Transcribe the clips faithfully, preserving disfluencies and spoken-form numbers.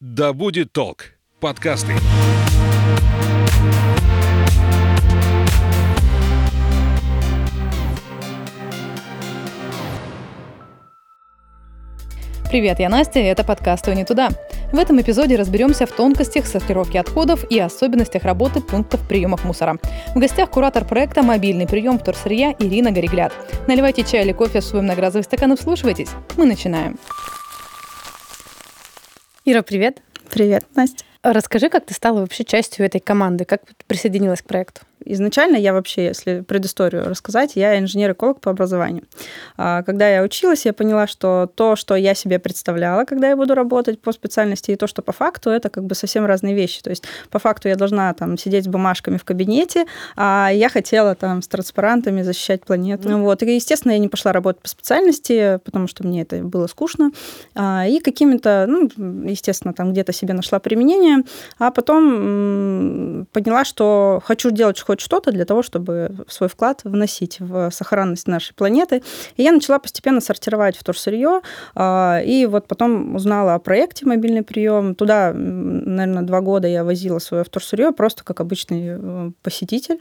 Да будет толк. Подкасты. Привет, я Настя, и это подкаст «Ой, не туда». В этом эпизоде разберемся в тонкостях сортировки отходов и особенностях работы пунктов приема мусора. В гостях куратор проекта «Мобильный прием вторсырья» Ирина Горегляд. Наливайте чай или кофе в свой многоразовый стакан и вслушивайтесь. Мы начинаем. Ира, привет. Привет, Настя. Расскажи, как ты стала вообще частью этой команды, как присоединилась к проекту? Изначально я вообще, если предысторию рассказать, я инженер-эколог по образованию. Когда я училась, я поняла, что то, что я себе представляла, когда я буду работать по специальности, и то, что по факту, это как бы совсем разные вещи. То есть по факту я должна там сидеть с бумажками в кабинете, а я хотела там с транспарантами защищать планету. Mm-hmm. Вот. И, естественно, я не пошла работать по специальности, потому что мне это было скучно. И какими-то, ну, естественно, там где-то себе нашла применение, а потом поняла, что хочу делать хоть что-то для того, чтобы свой вклад вносить в сохранность нашей планеты. И я начала постепенно сортировать вторсырье, и вот потом узнала о проекте «Мобильный прием». Туда, наверное, два года я возила свое вторсырье просто как обычный посетитель,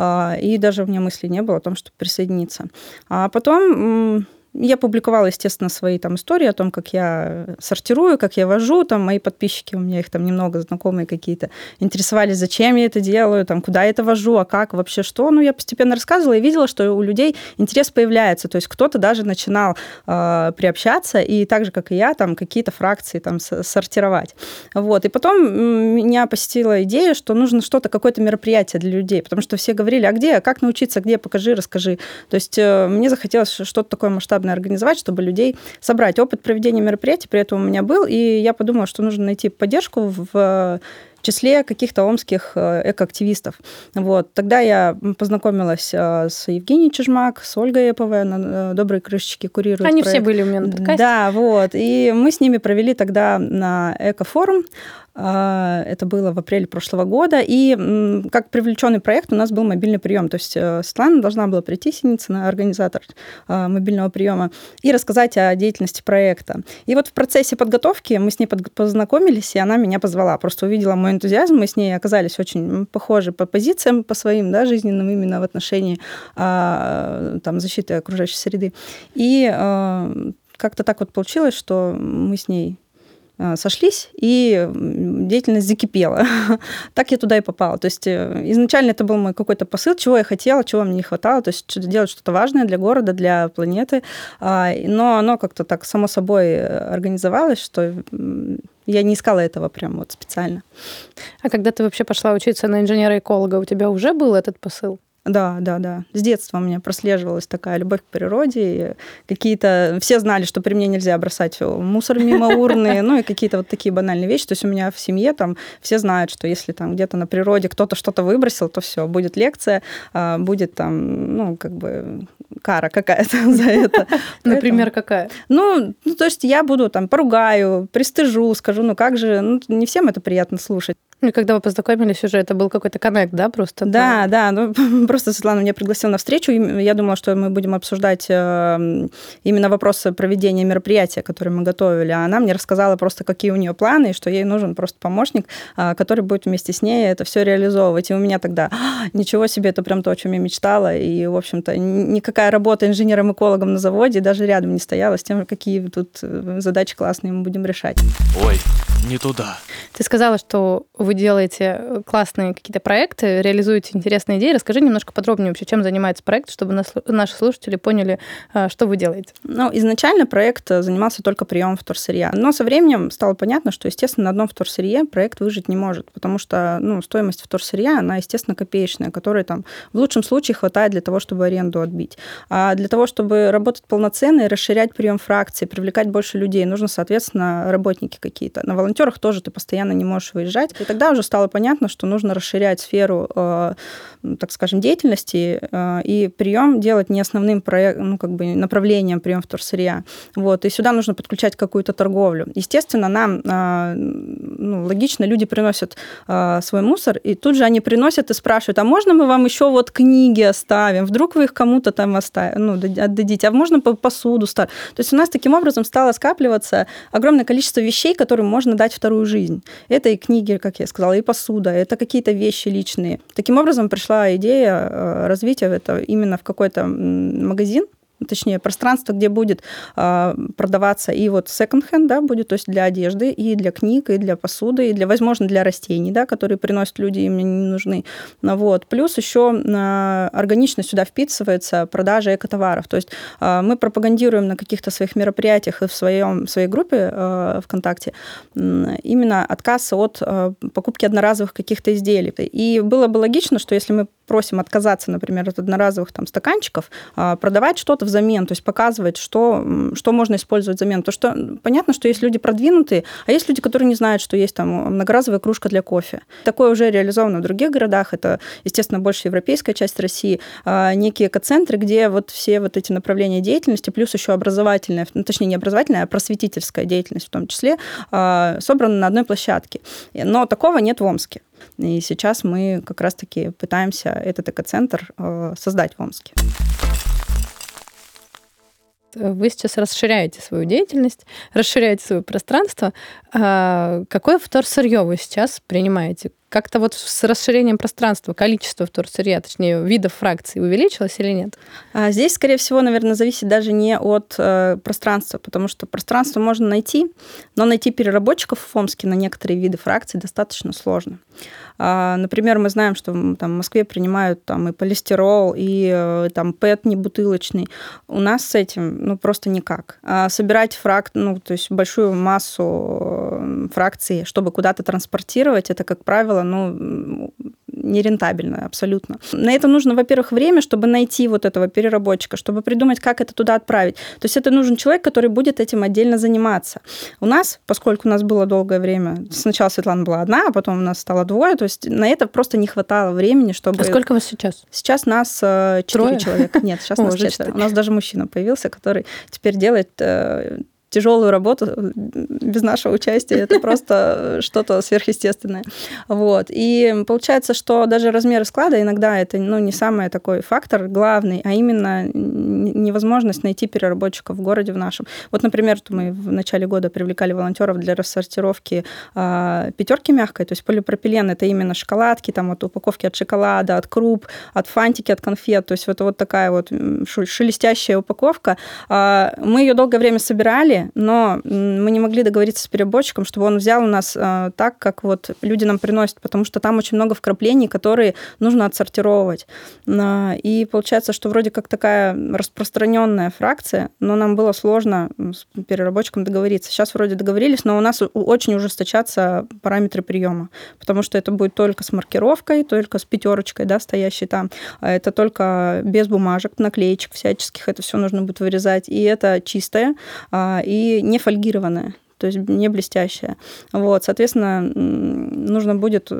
и даже у меня мысли не было о том, чтобы присоединиться. А потом... Я публиковала, естественно, свои там истории о том, как я сортирую, как я вожу. Там мои подписчики, у меня их там немного, знакомые какие-то, интересовались, зачем я это делаю, там, куда я это вожу, а как, вообще что. Ну, я постепенно рассказывала и видела, что у людей интерес появляется. То есть кто-то даже начинал э, приобщаться и так же, как и я, там какие-то фракции там сортировать. Вот. И потом меня посетила идея, что нужно что-то, какое-то мероприятие для людей, потому что все говорили, а где, а как научиться, где, покажи, расскажи. То есть э, мне захотелось что-то такое масштабное организовать, чтобы людей собрать. Опыт проведения мероприятий при этом у меня был, и я подумала, что нужно найти поддержку в числе каких-то омских экоактивистов. Вот. Тогда я познакомилась с Евгением Чижмак, с Ольгой Эповой, она «Добрые крышечки» курирует Они проект. Все были у меня на подкасте. Да, вот. И мы с ними провели тогда на экофорум. Это было в апреле прошлого года. И как привлеченный проект у нас был мобильный прием. То есть Светлана должна была прийти, Синицына, организатор мобильного приема, и рассказать о деятельности проекта. И вот в процессе подготовки мы с ней познакомились, и она меня позвала. Просто увидела мой энтузиазм, мы с ней оказались очень похожи по позициям, по своим, да, жизненным, именно в отношении там, защиты окружающей среды. И как-то так вот получилось, что мы с ней... сошлись, и деятельность закипела. Так я туда и попала. То есть изначально это был мой какой-то посыл, чего я хотела, чего мне не хватало, то есть делать что-то важное для города, для планеты. Но оно как-то так само собой организовалось, что я не искала этого прям вот специально. А когда ты вообще пошла учиться на инженера-эколога, у тебя уже был этот посыл? Да, да, да. С детства у меня прослеживалась такая любовь к природе. Какие-то... Все знали, что при мне нельзя бросать мусор мимо урны, ну и какие-то вот такие банальные вещи. То есть у меня в семье там все знают, что если там где-то на природе кто-то что-то выбросил, то все, будет лекция, будет там, ну, как бы кара какая-то за это. Например, какая? Ну, то есть я буду там поругаю, пристыжу, скажу, ну как же, ну не всем это приятно слушать. Ну, когда вы познакомились уже, это был какой-то коннект, да, просто? Да, да, ну, просто Светлана меня пригласила на встречу, и я думала, что мы будем обсуждать именно вопросы проведения мероприятия, которые мы готовили, а она мне рассказала просто, какие у нее планы, и что ей нужен просто помощник, который будет вместе с ней это все реализовывать. И у меня тогда, ничего себе, это прям то, о чем я мечтала, и, в общем-то, никакая работа инженером-экологом на заводе даже рядом не стояла с тем, какие тут задачи классные мы будем решать. Ой, не туда. Ты сказала, что вы Вы делаете классные какие-то проекты, реализуете интересные идеи. Расскажи немножко подробнее вообще, чем занимается проект, чтобы нас, наши слушатели поняли, что вы делаете. Ну, изначально проект занимался только приемом вторсырья. Но со временем стало понятно, что, естественно, на одном вторсырье проект выжить не может, потому что ну, стоимость вторсырья, она, естественно, копеечная, которой там в лучшем случае хватает для того, чтобы аренду отбить. А для того, чтобы работать полноценно и расширять прием фракций, привлекать больше людей, нужно, соответственно, работники какие-то. На волонтерах тоже ты постоянно не можешь выезжать. Тогда уже стало понятно, что нужно расширять сферу, э, так скажем, деятельности э, и прием делать не основным проект, ну, как бы направлением прием вторсырья. Вот. И сюда нужно подключать какую-то торговлю. Естественно, нам э, ну, логично, люди приносят э, свой мусор, и тут же они приносят и спрашивают, а можно мы вам еще вот книги оставим? Вдруг вы их кому-то там оставите, ну, отдадите, а можно посуду ставить? То есть у нас таким образом стало скапливаться огромное количество вещей, которым можно дать вторую жизнь. Это и книги, как я сказала, и посуда, это какие-то вещи личные. Таким образом пришла идея развития этого именно в какой-то магазин, точнее, пространство, где будет э, продаваться и вот секонд-хенд, да, будет, то есть для одежды, и для книг, и для посуды, и, для, возможно, для растений, да, которые приносят люди, им не нужны. Вот. Плюс еще э, органично сюда вписывается продажа экотоваров. То есть э, мы пропагандируем на каких-то своих мероприятиях и в своем, своей группе э, ВКонтакте э, именно отказ от э, покупки одноразовых каких-то изделий. И было бы логично, что если мы просим отказаться, например, от одноразовых там, стаканчиков, э, продавать что-то в взамен, то есть показывать, что, что можно использовать взамен. То что, понятно, что есть люди продвинутые, а есть люди, которые не знают, что есть там многоразовая кружка для кофе. Такое уже реализовано в других городах. Это, естественно, больше европейская часть России. Некие экоцентры, где вот все вот эти направления деятельности, плюс еще образовательная, ну, точнее, не образовательная, а просветительская деятельность в том числе, собраны на одной площадке. Но такого нет в Омске. И сейчас мы как раз-таки пытаемся этот экоцентр создать в Омске. Вы сейчас расширяете свою деятельность, расширяете свое пространство. Какое вторсырье вы сейчас принимаете? Как-то вот с расширением пространства, количество вторсырья, точнее, видов фракций увеличилось или нет? Здесь, скорее всего, наверное, зависит даже не от э, пространства, потому что пространство можно найти, но найти переработчиков в Омске на некоторые виды фракций достаточно сложно. А, например, мы знаем, что там, в Москве принимают там, и полистирол, и там, пэт небутылочный. У нас с этим ну, просто никак. А собирать фрак... ну, то есть большую массу фракций, чтобы куда-то транспортировать, это, как правило, ну, нерентабельно абсолютно. На это нужно, во-первых, время, чтобы найти вот этого переработчика, чтобы придумать, как это туда отправить. То есть это нужен человек, который будет этим отдельно заниматься. У нас, поскольку у нас было долгое время, сначала Светлана была одна, а потом у нас стало двое, то есть на это просто не хватало времени, чтобы... А сколько у вас сейчас? Сейчас нас четыре человека. Нет, сейчас нас четверо. У нас даже мужчина появился, который теперь делает... тяжелую работу без нашего участия. Это просто что-то сверхъестественное. Вот. И получается, что даже размеры склада иногда это ну, не самый такой фактор главный, а именно невозможность найти переработчиков в городе в нашем. Вот, например, мы в начале года привлекали волонтеров для рассортировки пятерки мягкой, то есть полипропилен, это именно шоколадки, там вот упаковки от шоколада, от круп, от фантики, от конфет, то есть это вот такая вот шелестящая упаковка. Мы ее долгое время собирали, но мы не могли договориться с переработчиком, чтобы он взял у нас э, так, как вот люди нам приносят, потому что там очень много вкраплений, которые нужно отсортировать. И получается, что вроде как такая распространенная фракция, но нам было сложно с переработчиком договориться. Сейчас вроде договорились, но у нас очень ужесточатся параметры приема, потому что это будет только с маркировкой, только с пятерочкой, да, стоящей там. Это только без бумажек, наклеечек всяческих, это все нужно будет вырезать. И это чистое, и не фольгированная, то есть не блестящая. Вот, соответственно, нужно будет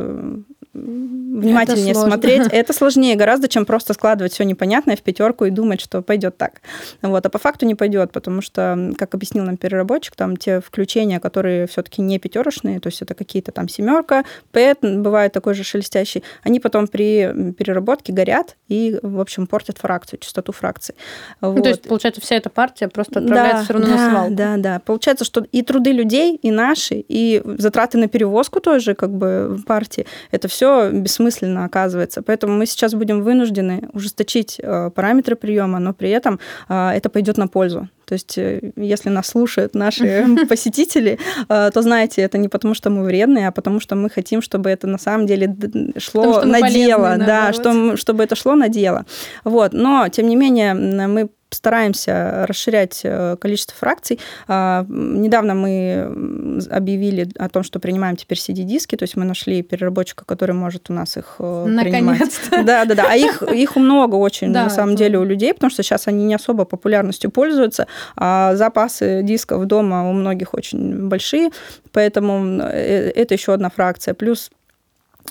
внимательнее это смотреть. Это сложнее гораздо, чем просто складывать все непонятное в пятерку и думать, что пойдет так. Вот. А по факту не пойдет, потому что, как объяснил нам переработчик, там те включения, которые все-таки не пятерочные, то есть это какие-то там семерка, пэт, бывает такой же шелестящий, они потом при переработке горят и, в общем, портят фракцию, частоту фракции. Вот. Ну, то есть, получается, вся эта партия просто отправляется да, все равно да, на свалку. Да, да. Получается, что и труды людей, и наши, и затраты на перевозку тоже как бы партии, это все бессмысленно оказывается. Поэтому мы сейчас будем вынуждены ужесточить параметры приема, но при этом это пойдет на пользу. То есть, если нас слушают наши посетители, то, знаете, это не потому, что мы вредные, а потому, что мы хотим, чтобы это на самом деле шло на дело. Да, чтобы это шло на дело. Вот. Но, тем не менее, мы стараемся расширять количество фракций. Недавно мы объявили о том, что принимаем теперь си ди-диски, то есть мы нашли переработчика, который может у нас их принимать. Наконец-то. Да-да-да, а их, их много очень, да, на самом деле, у людей, потому что сейчас они не особо популярностью пользуются, а запасы дисков дома у многих очень большие, поэтому это еще одна фракция. Плюс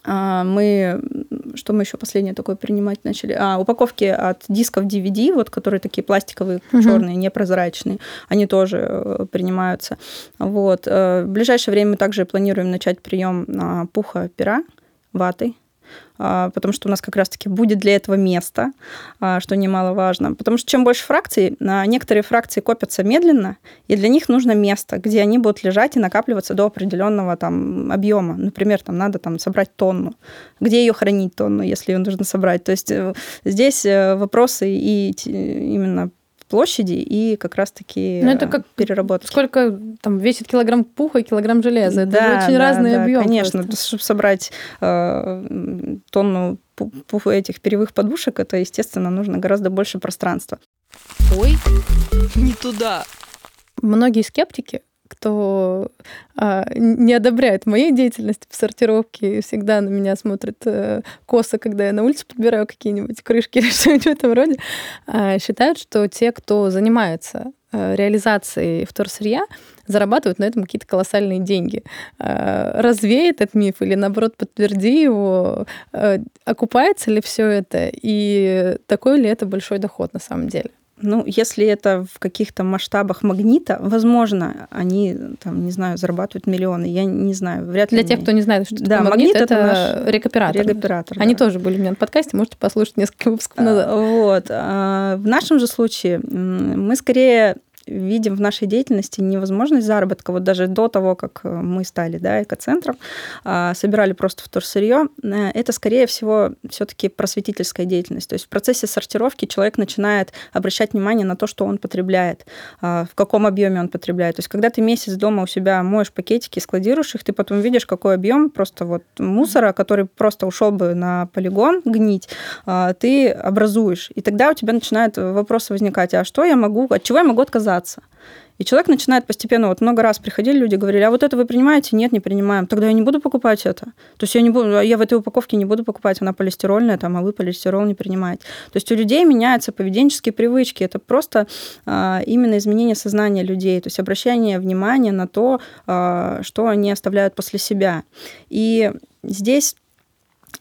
мы что мы еще последнее такое принимать начали? А, упаковки от дисков ди ви ди, вот, которые такие пластиковые, угу. черные, непрозрачные, они тоже принимаются. Вот. В ближайшее время мы также планируем начать прием пуха, пера, ваты, потому что у нас как раз-таки будет для этого место, что немаловажно. Потому что чем больше фракций, некоторые фракции копятся медленно, и для них нужно место, где они будут лежать и накапливаться до определенного там объема. Например, там надо там собрать тонну. Где ее хранить, тонну, если ее нужно собрать? То есть здесь вопросы и именно площади, и как раз-таки ну, это как переработки. Сколько там весит килограмм пуха и килограмм железа? Это да, очень да, разный да, объем. Конечно, просто. Чтобы собрать э, тонну пуха этих перьевых подушек, это, естественно, нужно гораздо больше пространства. Ой, не туда! Многие скептики, кто а, не одобряет моей деятельности по сортировке, всегда на меня смотрят э, косо, когда я на улице подбираю какие-нибудь крышки или что-нибудь в этом роде, а, считают, что те, кто занимается э, реализацией вторсырья, зарабатывают на этом какие-то колоссальные деньги. А, развей этот миф или, наоборот, подтверди его, а, окупается ли все это, и такой ли это большой доход на самом деле? Ну, если это в каких-то масштабах Магнита, возможно, они, там, не знаю, зарабатывают миллионы. Я не знаю, вряд ли. Для они... тех, кто не знает, что да, такое Магнит, это, это наш рекуператор. рекуператор они да. тоже были у меня на подкасте, можете послушать несколько выпусков назад. Вот. В нашем же случае мы скорее видим в нашей деятельности невозможность заработка. Вот даже до того, как мы стали да, экоцентром, собирали просто вторсырье, это, скорее всего, все-таки просветительская деятельность. То есть в процессе сортировки человек начинает обращать внимание на то, что он потребляет, в каком объеме он потребляет. То есть когда ты месяц дома у себя моешь пакетики, складируешь их, ты потом видишь, какой объем просто вот мусора, который просто ушел бы на полигон гнить, ты образуешь. И тогда у тебя начинают вопросы возникать, а что я могу, от чего я могу отказаться? И человек начинает постепенно, вот много раз приходили люди, говорили, а вот это вы принимаете? Нет, не принимаем. Тогда я не буду покупать это. То есть я, не буду, я в этой упаковке не буду покупать, она полистирольная, там, а вы полистирол не принимаете. То есть у людей меняются поведенческие привычки. Это просто а, именно изменение сознания людей, то есть обращение внимания на то, а, что они оставляют после себя. И здесь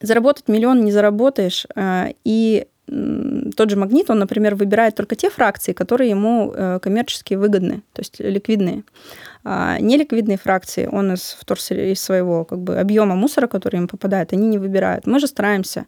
заработать миллион не заработаешь, а, и тот же Магнит, он, например, выбирает только те фракции, которые ему коммерчески выгодны, то есть ликвидные. А неликвидные фракции, он из, из своего как бы, объема мусора, который им попадает, они не выбирают. Мы же стараемся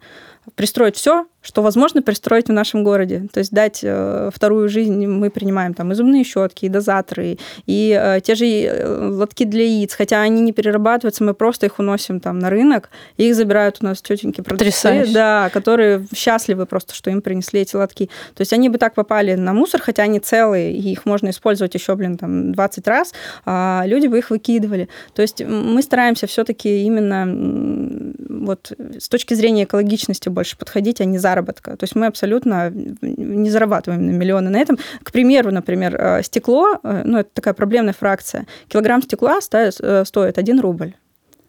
пристроить все, что возможно пристроить в нашем городе. То есть дать э, вторую жизнь мы принимаем там и зубные щетки, и дозаторы, и э, те же лотки для яиц. Хотя они не перерабатываются, мы просто их уносим там на рынок, и их забирают у нас тетеньки-продавцы, да, которые счастливы просто, что им принесли эти лотки. То есть они бы так попали на мусор, хотя они целые, и их можно использовать еще, блин, там двадцать раз, а люди бы их выкидывали. То есть мы стараемся все-таки именно вот с точки зрения экологичности больше подходить, а не заработка. То есть мы абсолютно не зарабатываем на миллионы на этом. К примеру, например, стекло, ну, это такая проблемная фракция, килограмм стекла стоит один рубль.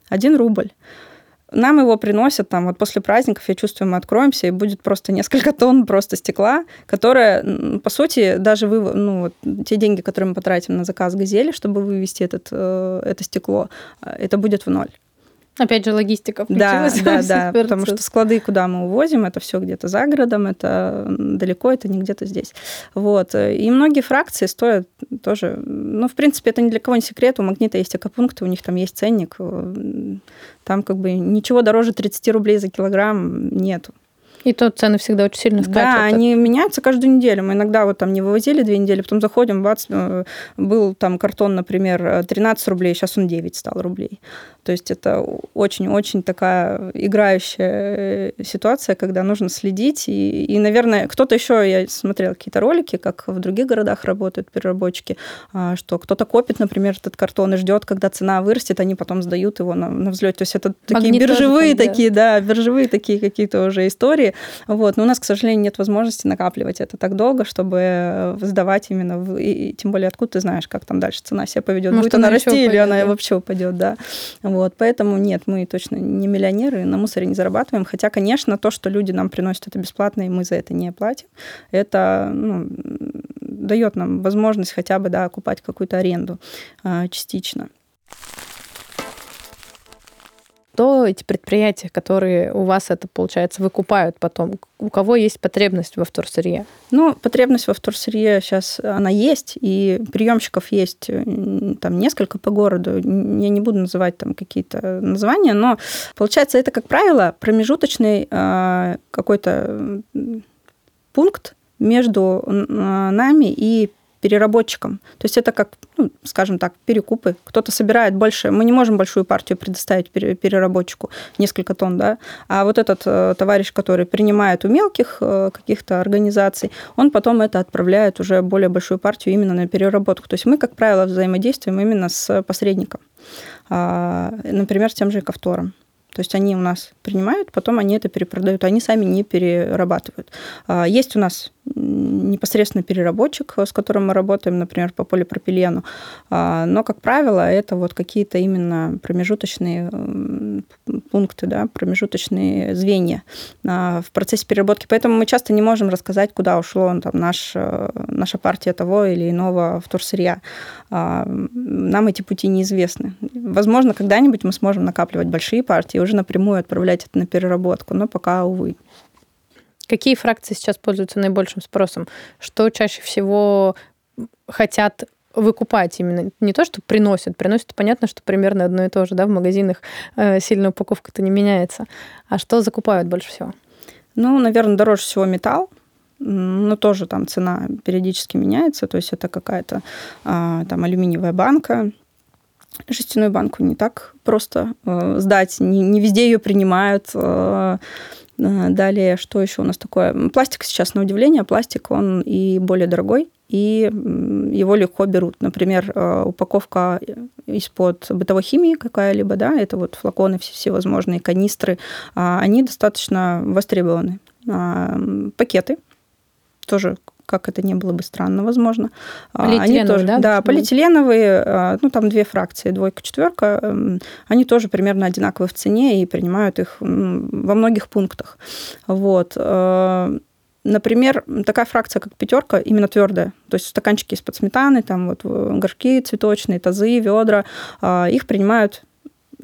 один рубль. Нам его приносят там, вот после праздников, я чувствую, мы откроемся, и будет просто несколько тонн просто стекла, которое, по сути, даже вы, ну, вот, те деньги, которые мы потратим на заказ «Газели», чтобы вывести этот, это стекло, это будет в ноль. Опять же, логистика включилась. Да, да, да, потому что склады, куда мы увозим, это все где-то за городом, это далеко, это не где-то здесь. Вот. И многие фракции стоят тоже... Ну, в принципе, это ни для кого не секрет. У Магнита есть экопункты, у них там есть ценник. Там как бы ничего дороже тридцать рублей за килограмм нету. И то цены всегда очень сильно скачут. Да, они меняются каждую неделю. Мы иногда вот там не вывозили две недели, потом заходим, бац, был там картон, например, тринадцать рублей, сейчас он девять стал рублей. То есть это очень-очень такая играющая ситуация, когда нужно следить. И, и наверное, кто-то еще, я смотрела какие-то ролики, как в других городах работают переработчики, что кто-то копит, например, этот картон и ждет, когда цена вырастет, они потом сдают его на, на взлет. То есть это такие Магнит биржевые тоже, такие, да, биржевые такие какие-то уже истории. Вот. Но у нас, к сожалению, нет возможности накапливать это так долго, чтобы сдавать именно... В... И тем более, откуда ты знаешь, как там дальше цена себя поведет. Может, будет она расти, или она вообще упадет, да. Вот. Поэтому нет, мы точно не миллионеры, на мусоре не зарабатываем. Хотя, конечно, то, что люди нам приносят, это бесплатно, и мы за это не платим. Это ну, дает нам возможность хотя бы да, окупать какую-то аренду а, частично. то эти предприятия, которые у вас это, получается, выкупают потом, у кого есть потребность во вторсырье? Ну, потребность во вторсырье сейчас, она есть, и приемщиков есть там несколько по городу. Я не буду называть там какие-то названия, но, получается, это, как правило, промежуточный какой-то пункт между нами и переработчиком. То есть это как, ну, скажем так, перекупы. Кто-то собирает больше. Мы не можем большую партию предоставить переработчику, несколько тонн, да. А вот этот товарищ, который принимает у мелких каких-то организаций, он потом это отправляет уже более большую партию именно на переработку. То есть мы, как правило, взаимодействуем именно с посредником. Например, с тем же Ковтором. То есть они у нас принимают, потом они это перепродают, они сами не перерабатывают. Есть у нас непосредственно переработчик, с которым мы работаем, например, по полипропилену, но, как правило, это вот какие-то именно промежуточные пункты, да, промежуточные звенья в процессе переработки. Поэтому мы часто не можем рассказать, куда ушло там, наш, наша партия того или иного вторсырья. Нам эти пути неизвестны. Возможно, когда-нибудь мы сможем накапливать большие партии, уже напрямую отправлять это на переработку, но пока, увы. Какие фракции сейчас пользуются наибольшим спросом? Что чаще всего хотят выкупать именно? Не то, что приносят. Приносят, понятно, что примерно одно и то же. Да? В магазинах сильно упаковка-то не меняется. А что закупают больше всего? Ну, наверное, дороже всего металл. Но тоже там цена периодически меняется. То есть это какая-то там алюминиевая банка. Жестяную банку не так просто сдать. Не, не везде ее принимают. Далее, что еще у нас такое? Пластик сейчас, на удивление, пластик, он и более дорогой, и его легко берут. Например, упаковка из-под бытовой химии какая-либо, да, это вот флаконы, всевозможные канистры, они достаточно востребованы. Пакеты тоже, как это не было бы странно, возможно. Полиэтиленовые, они тоже, да? Да, полиэтиленовые, ну, там две фракции, двойка, четверка, они тоже примерно одинаковые в цене и принимают их во многих пунктах. Вот. Например, такая фракция, как пятерка, именно твердая, то есть стаканчики из-под сметаны, там вот горшки цветочные, тазы, ведра, их принимают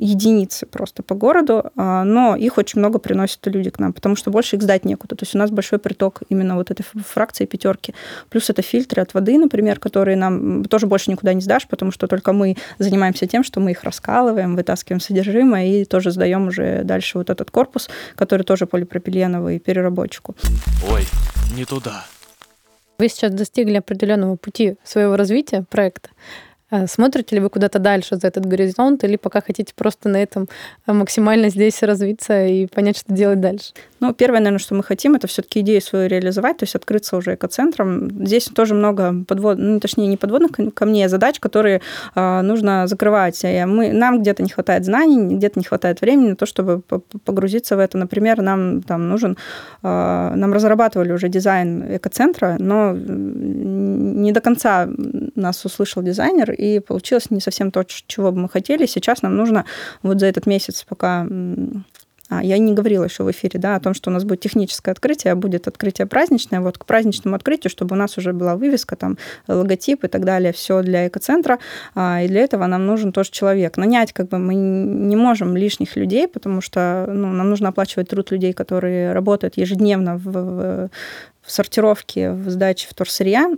единицы просто по городу, но их очень много приносят люди к нам, потому что больше их сдать некуда. То есть у нас большой приток именно вот этой фракции пятерки. Плюс это фильтры от воды, например, которые нам тоже больше никуда не сдашь, потому что только мы занимаемся тем, что мы их раскалываем, вытаскиваем содержимое и тоже сдаем уже дальше вот этот корпус, который тоже полипропиленовый, переработчику. Ой, не туда. Вы сейчас достигли определенного пути своего развития проекта. Смотрите ли вы куда-то дальше за этот горизонт или пока хотите просто на этом максимально здесь развиться и понять, что делать дальше? Ну, первое, наверное, что мы хотим, это все-таки идею свою реализовать, то есть открыться уже экоцентром. Здесь тоже много подводных, ну, точнее, не подводных камней, а задач, которые э, нужно закрывать. Мы, нам где-то не хватает знаний, где-то не хватает времени на то, чтобы погрузиться в это. Например, нам там нужен... Э, нам разрабатывали уже дизайн экоцентра, но не до конца нас услышал дизайнер, и получилось не совсем то, чего бы мы хотели. Сейчас нам нужно вот за этот месяц пока... А, я не говорила еще в эфире, да, о том, что у нас будет техническое открытие, а будет открытие праздничное. Вот к праздничному открытию, чтобы у нас уже была вывеска, там, логотип и так далее, все для экоцентра. А, и для этого нам нужен тоже человек. Нанять как бы мы не можем лишних людей, потому что ну, нам нужно оплачивать труд людей, которые работают ежедневно в, в, в сортировке, в сдаче вторсырья.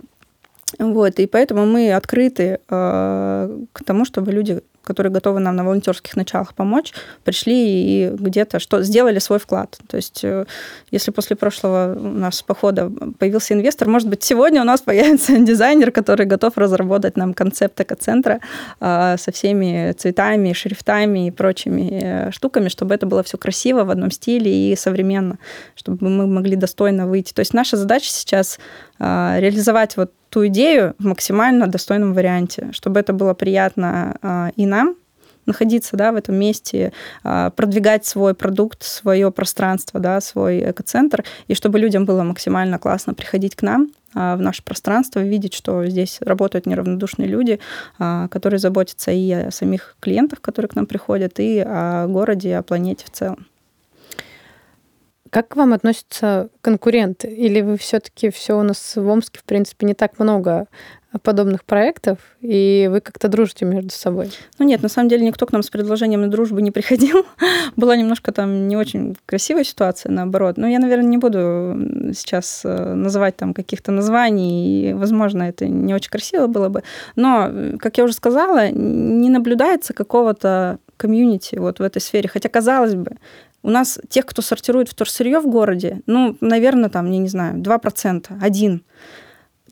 Вот, и поэтому мы открыты э, к тому, чтобы люди, которые готовы нам на волонтерских началах помочь, пришли и где-то что, сделали свой вклад. То есть э, если после прошлого у нас похода появился инвестор, может быть, сегодня у нас появится дизайнер, который готов разработать нам концепт экоцентра э, со всеми цветами, шрифтами и прочими э, штуками, чтобы это было все красиво, в одном стиле и современно, чтобы мы могли достойно выйти. То есть наша задача сейчас э, реализовать вот ту идею в максимально достойном варианте, чтобы это было приятно а, и нам находиться, да, в этом месте, а, продвигать свой продукт, свое пространство, да, свой экоцентр, и чтобы людям было максимально классно приходить к нам а, в наше пространство, видеть, что здесь работают неравнодушные люди, а, которые заботятся и о самих клиентах, которые к нам приходят, и о городе, о планете в целом. Как к вам относятся конкуренты? Или вы все-таки все у нас в Омске, в принципе, не так много подобных проектов, и вы как-то дружите между собой? Ну нет, на самом деле никто к нам с предложением на дружбу не приходил. Была немножко там не очень красивая ситуация, наоборот. Но я, наверное, не буду сейчас называть там каких-то названий, и, возможно, это не очень красиво было бы. Но, как я уже сказала, не наблюдается какого-то комьюнити вот в этой сфере. Хотя, казалось бы, у нас тех, кто сортирует вторсырье в городе, ну, наверное, там, я не знаю, два процента, один процент.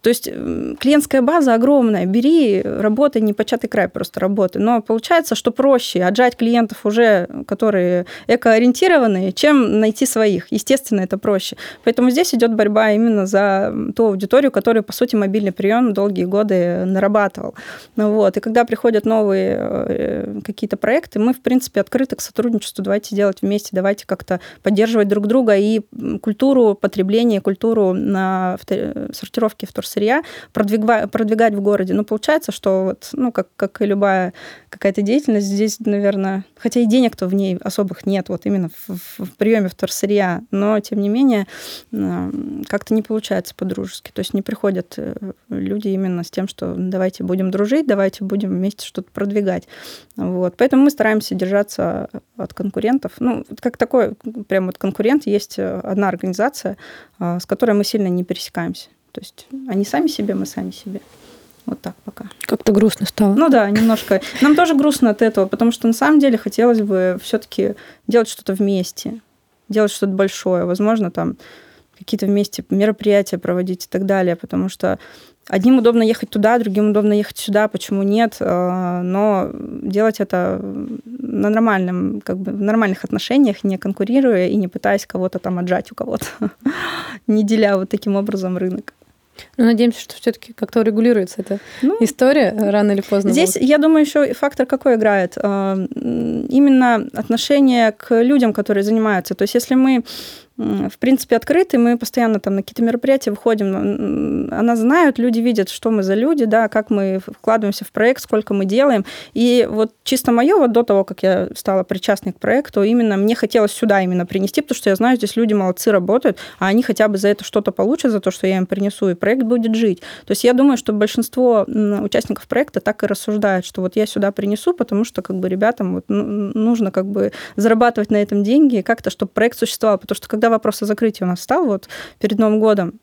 То есть клиентская база огромная. Бери, работай, непочатый край просто работы. Но получается, что проще отжать клиентов уже, которые экоориентированные, чем найти своих. Естественно, это проще. Поэтому здесь идет борьба именно за ту аудиторию, которую, по сути, мобильный прием долгие годы нарабатывал. Вот. И когда приходят новые какие-то проекты, мы, в принципе, открыты к сотрудничеству. Давайте делать вместе, давайте как-то поддерживать друг друга и культуру потребления, культуру на сортировки вторсырья сырья продвигать в городе. Но получается, что вот, ну, как, как и любая какая-то деятельность, здесь, наверное, хотя и денег-то в ней особых нет, вот именно в, в приеме вторсырья, но, тем не менее, как-то не получается по-дружески. То есть не приходят люди именно с тем, что давайте будем дружить, давайте будем вместе что-то продвигать. Вот. Поэтому мы стараемся держаться от конкурентов. Ну, как такой прям вот конкурент, есть одна организация, с которой мы сильно не пересекаемся. То есть они сами себе, мы сами себе. Вот так пока. Как-то грустно стало. Ну да, немножко. Нам тоже грустно от этого, потому что на самом деле хотелось бы все-таки делать что-то вместе, делать что-то большое, возможно, там какие-то вместе мероприятия проводить и так далее, потому что одним удобно ехать туда, другим удобно ехать сюда, почему нет, но делать это на нормальном, как бы в нормальных отношениях, не конкурируя и не пытаясь кого-то там отжать у кого-то, не деля вот таким образом рынок. Ну, надеемся, что все-таки как-то урегулируется эта ну, история рано или поздно. Здесь, будет. Я думаю, еще фактор какой играет? Именно отношение к людям, которые занимаются. То есть если мы, в принципе, открыты, мы постоянно там на какие-то мероприятия выходим, о нас знают, люди видят, что мы за люди, да, как мы вкладываемся в проект, сколько мы делаем. И вот чисто мое, вот до того, как я стала причастной к проекту, именно мне хотелось сюда именно принести, потому что я знаю, здесь люди молодцы, работают, а они хотя бы за это что-то получат, за то, что я им принесу, и проект будет жить. То есть я думаю, что большинство участников проекта так и рассуждают, что вот я сюда принесу, потому что как бы ребятам вот нужно как бы зарабатывать на этом деньги, как-то, чтобы проект существовал, потому что когда вопрос о закрытии у нас встал вот перед Новым годом,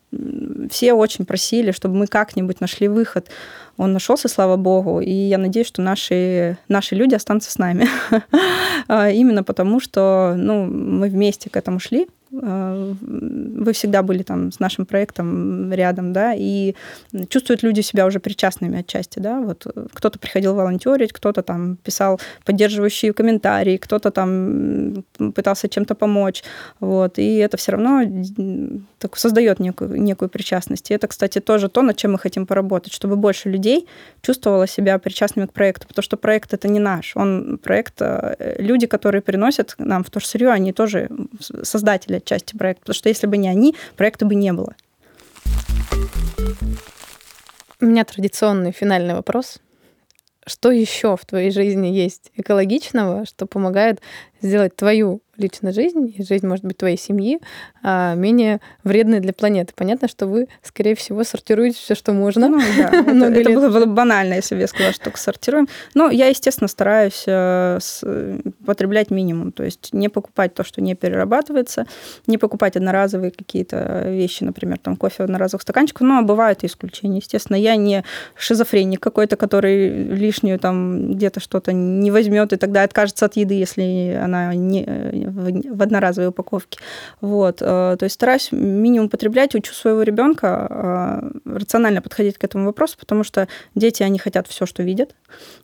все очень просили, чтобы мы как-нибудь нашли выход. Он нашелся, слава богу, и я надеюсь, что наши, наши люди останутся с нами. Именно потому, что ну, мы вместе к этому шли. Вы всегда были там с нашим проектом рядом, да, и чувствуют люди себя уже причастными отчасти, да, вот кто-то приходил волонтерить, кто-то там писал поддерживающие комментарии, кто-то там пытался чем-то помочь, вот, и это все равно так создает некую, некую причастность. И это, кстати, тоже то, над чем мы хотим поработать, чтобы больше людей чувствовало себя причастными к проекту, потому что проект это не наш, он проект, люди, которые приносят нам вторсырье, они тоже создатели части проекта, потому что если бы не они, проекта бы не было. У меня традиционный финальный вопрос. Что еще в твоей жизни есть экологичного, что помогает сделать твою личную жизнь и жизнь, может быть, твоей семьи менее вредной для планеты? Понятно, что вы, скорее всего, сортируете все, что можно. Ну, да. это, это было, было бы банально, если бы я сказала, что только сортируем. Но я, естественно, стараюсь потреблять минимум, то есть не покупать то, что не перерабатывается, не покупать одноразовые какие-то вещи, например, там кофе в одноразовых стаканчиках. Но бывают и исключения, естественно. Я не шизофреник какой-то, который лишнюю там где-то что-то не возьмет и тогда откажется от еды, если она не, в одноразовой упаковке. Вот. То есть стараюсь минимум потреблять, учу своего ребенка рационально подходить к этому вопросу, потому что дети, они хотят все, что видят.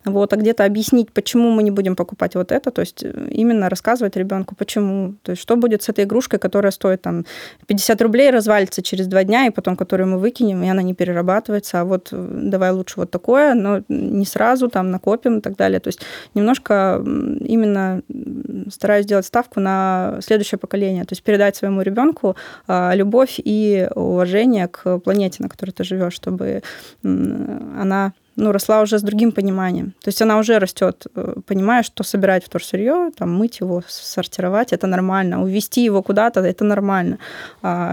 Вот. А где-то объяснить, почему мы не будем покупать вот это, то есть именно рассказывать ребенку, почему, то есть что будет с этой игрушкой, которая стоит там пятьдесят рублей, развалится через два дня, и потом которую мы выкинем, и она не перерабатывается, а вот давай лучше вот такое, но не сразу, там накопим и так далее. То есть немножко именно стараюсь делать ставку на следующее поколение, то есть передать своему ребенку любовь и уважение к планете, на которой ты живешь, чтобы она ну, росла уже с другим пониманием. То есть она уже растет, понимая, что собирать вторсырье, там, мыть его, сортировать, это нормально. Увезти его куда-то, это нормально.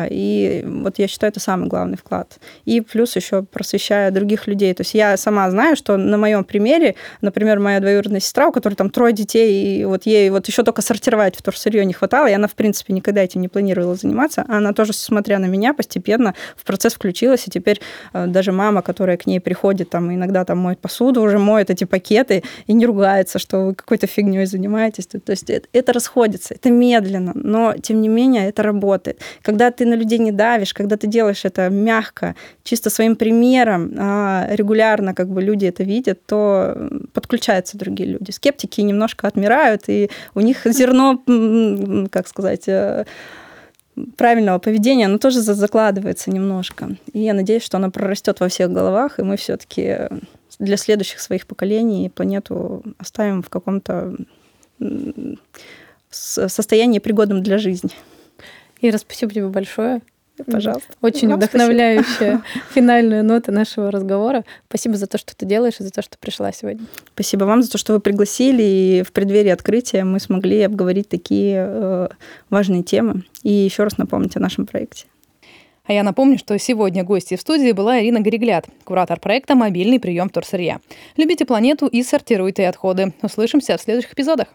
И вот я считаю, это самый главный вклад. И плюс еще просвещая других людей. То есть я сама знаю, что на моем примере, например, моя двоюродная сестра, у которой там трое детей, и вот ей вот еще только сортировать вторсырье не хватало, и она, в принципе, никогда этим не планировала заниматься. Она тоже, смотря на меня, постепенно в процесс включилась, и теперь даже мама, которая к ней приходит там иногда когда там моет посуду, уже моет эти пакеты и не ругается, что вы какой-то фигней занимаетесь. То есть это, это расходится, это медленно, но, тем не менее, это работает. Когда ты на людей не давишь, когда ты делаешь это мягко, чисто своим примером, регулярно как бы люди это видят, то подключаются другие люди. Скептики немножко отмирают, и у них зерно, как сказать, правильного поведения, оно тоже закладывается немножко. И я надеюсь, что оно прорастет во всех головах, и мы все-таки для следующих своих поколений планету оставим в каком-то состоянии, пригодном для жизни. Ира, спасибо тебе большое. Пожалуйста. Очень Вам вдохновляющая спасибо. Финальная нота нашего разговора. Спасибо за то, что ты делаешь, и за то, что пришла сегодня. Спасибо вам за то, что вы пригласили. И в преддверии открытия мы смогли обговорить такие э, важные темы. И еще раз напомнить о нашем проекте. А я напомню, что сегодня гостьей в студии была Ирина Горегляд, куратор проекта «Мобильный приём вторсырья». Любите планету и сортируйте отходы. Услышимся в следующих эпизодах.